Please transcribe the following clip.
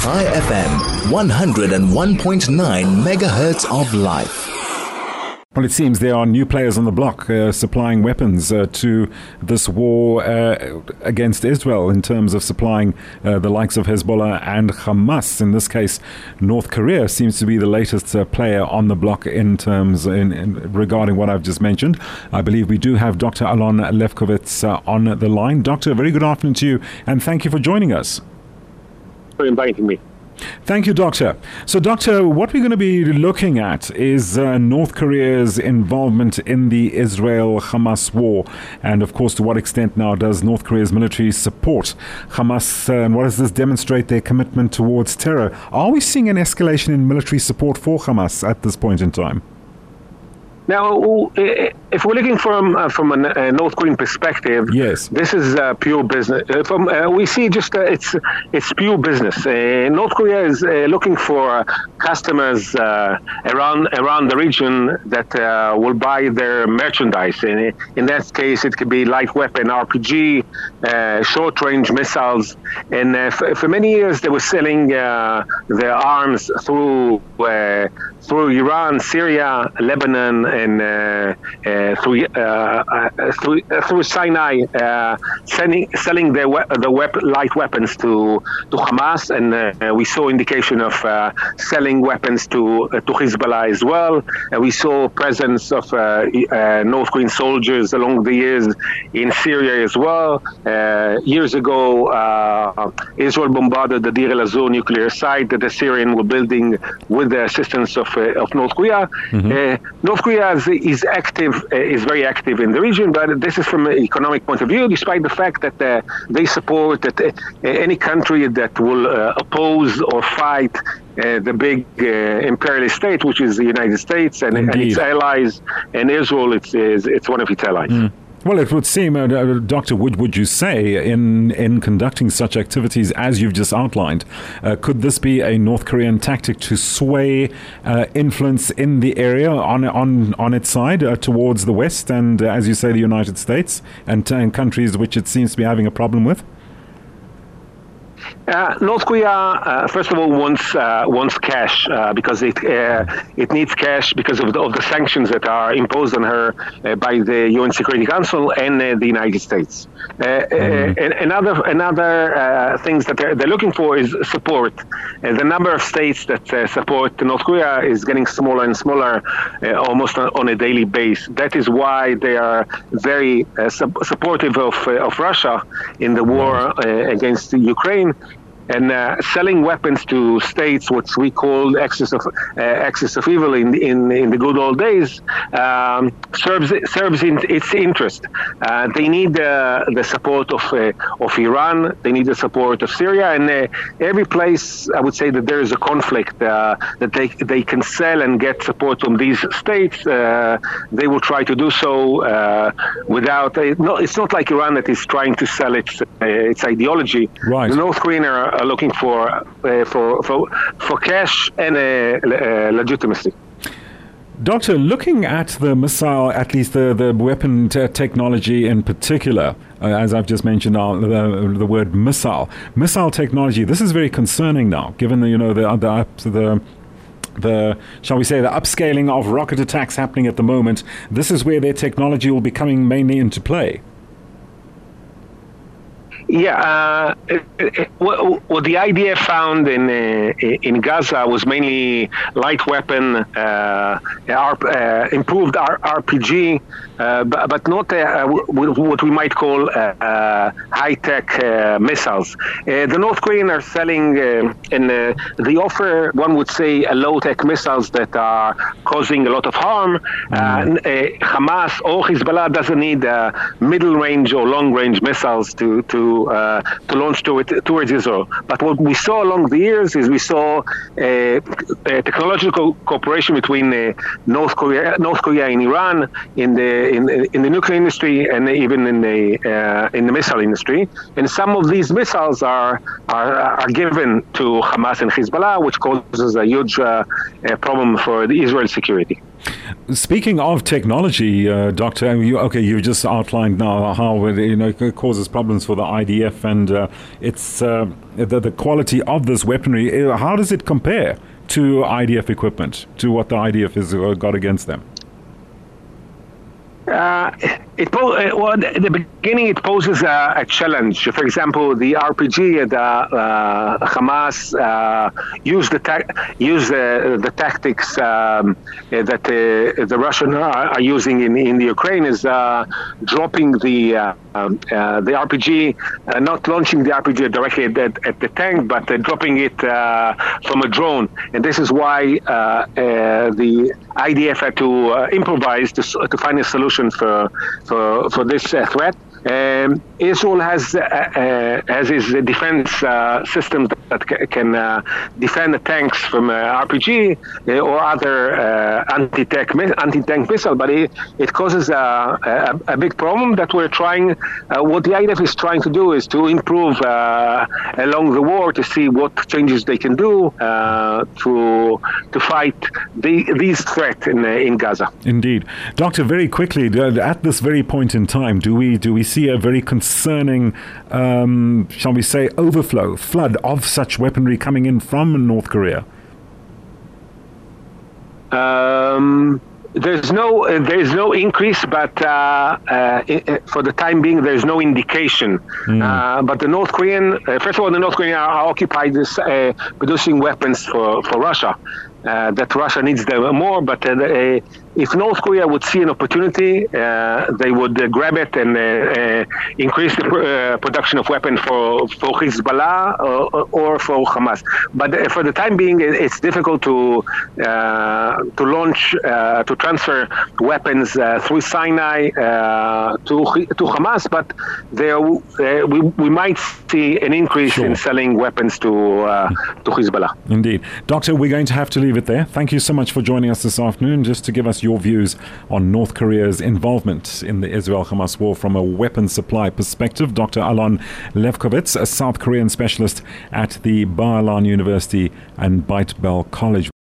IFM 101.9 megahertz of life. Well, it seems there are new players on the block supplying weapons to this war against Israel in terms of supplying the likes of Hezbollah and Hamas. In this case, North Korea seems to be the latest player on the block in terms regarding what I've just mentioned. I believe we do have Dr. Alon Levkovitz on the line. Doctor, very good afternoon to you, and thank you for joining us. For inviting me. Thank you, Doctor. So, Doctor, what we're going to be looking at is North Korea's involvement in the Israel-Hamas war. And, of course, to what extent now does North Korea's military support Hamas? And what does this demonstrate their commitment towards terror? Are we seeing an escalation in military support for Hamas at this point in time? Now, if we're looking from a North Korean perspective, yes, this is pure business. We see just it's pure business. North Korea is looking for customers around the region that will buy their merchandise. In that case, it could be light weapon, RPG, short-range missiles. And for many years, they were selling their arms through Iran, Syria, Lebanon, and through Sinai, selling light weapons to Hamas, and we saw indication of selling weapons to Hezbollah as well. And we saw presence of North Korean soldiers along the years in Syria as well. Years ago, Israel bombarded the Deir al-Zor nuclear site that the Syrians were building with the assistance of North Korea. Mm-hmm. North Korea is very active in the region, but this is from an economic point of view, despite the fact that they support that any country that will oppose or fight the big imperialist state, which is the United States and its allies, and Israel, it's one of its allies. Mm. Well, it would seem, Doctor, would you say in conducting such activities as you've just outlined, could this be a North Korean tactic to sway influence in the area on its side towards the West and, as you say, the United States and countries which it seems to be having a problem with? North Korea, first of all, wants cash because it needs cash because of the sanctions that are imposed on her by the UN Security Council and the United States. Another things that they're looking for is support. The number of states that support North Korea is getting smaller and smaller, almost on a daily basis. That is why they are very supportive of Russia in the war against Ukraine. And selling weapons to states, which we called excess of evil in the good old days, serves in its interest. They need the support of Iran. They need the support of Syria, and every place I would say that there is a conflict that they can sell and get support from these states. They will try to do so without. It's not like Iran that is trying to sell its ideology. Right. The North Korean are looking for cash and legitimacy. Doctor, looking at the missile, at least the weapon technology in particular, as I've just mentioned, the word missile technology. This is very concerning now, given the shall we say the upscaling of rocket attacks happening at the moment. This is where their technology will be coming mainly into play. Yeah, what the IDF found in Gaza was mainly light weapon, improved RPG, but not what we might call high-tech missiles. The North Koreans are selling, and they offer, one would say, low-tech missiles that are causing a lot of harm. Hamas or Hezbollah doesn't need middle-range or long-range missiles to launch towards Israel. But what we saw along the years is we saw a technological cooperation between North Korea and Iran in the nuclear industry and even in the missile industry. And some of these missiles are given to Hamas and Hezbollah, which causes a huge problem for the Israel security. Speaking of technology, Doctor, you just outlined now how it, it causes problems for the IDF and the quality of this weaponry. How does it compare to IDF equipment, to what the IDF has got against them? At the beginning, it poses a challenge. For example, the RPG and Hamas use the tactics that the Russians are using in the Ukraine, is dropping the RPG, not launching the RPG directly at the tank, but dropping it from a drone. And this is why the IDF had to improvise to find a solution for this threat. Israel has its defense systems that can defend the tanks from RPG or other anti-tank missile, but it causes a big problem that we're trying. What the IDF is trying to do is to improve along the war, to see what changes they can do to fight these threats in Gaza. Indeed. Doctor, very quickly, at this very point in time, do we see a very concerning, shall we say, flood of such weaponry coming in from North Korea? There's no increase, but for the time being, there's no indication. But the North Korean, the North Koreans are occupied producing weapons for Russia. That Russia needs them more, but if North Korea would see an opportunity, they would grab it and increase the production of weapons for Hezbollah or for Hamas. But for the time being, it's difficult to launch, to transfer weapons through Sinai to Hamas, but we might see an increase in selling weapons to Hezbollah. Indeed. Doctor, we're going to have to leave it there. Thank you so much for joining us this afternoon, just to give us your views on North Korea's involvement in the Israel-Hamas war from a weapons supply perspective. Dr. Alon Levkovitz, a South Korean specialist at the Bar Ilan University and Beit Bell College.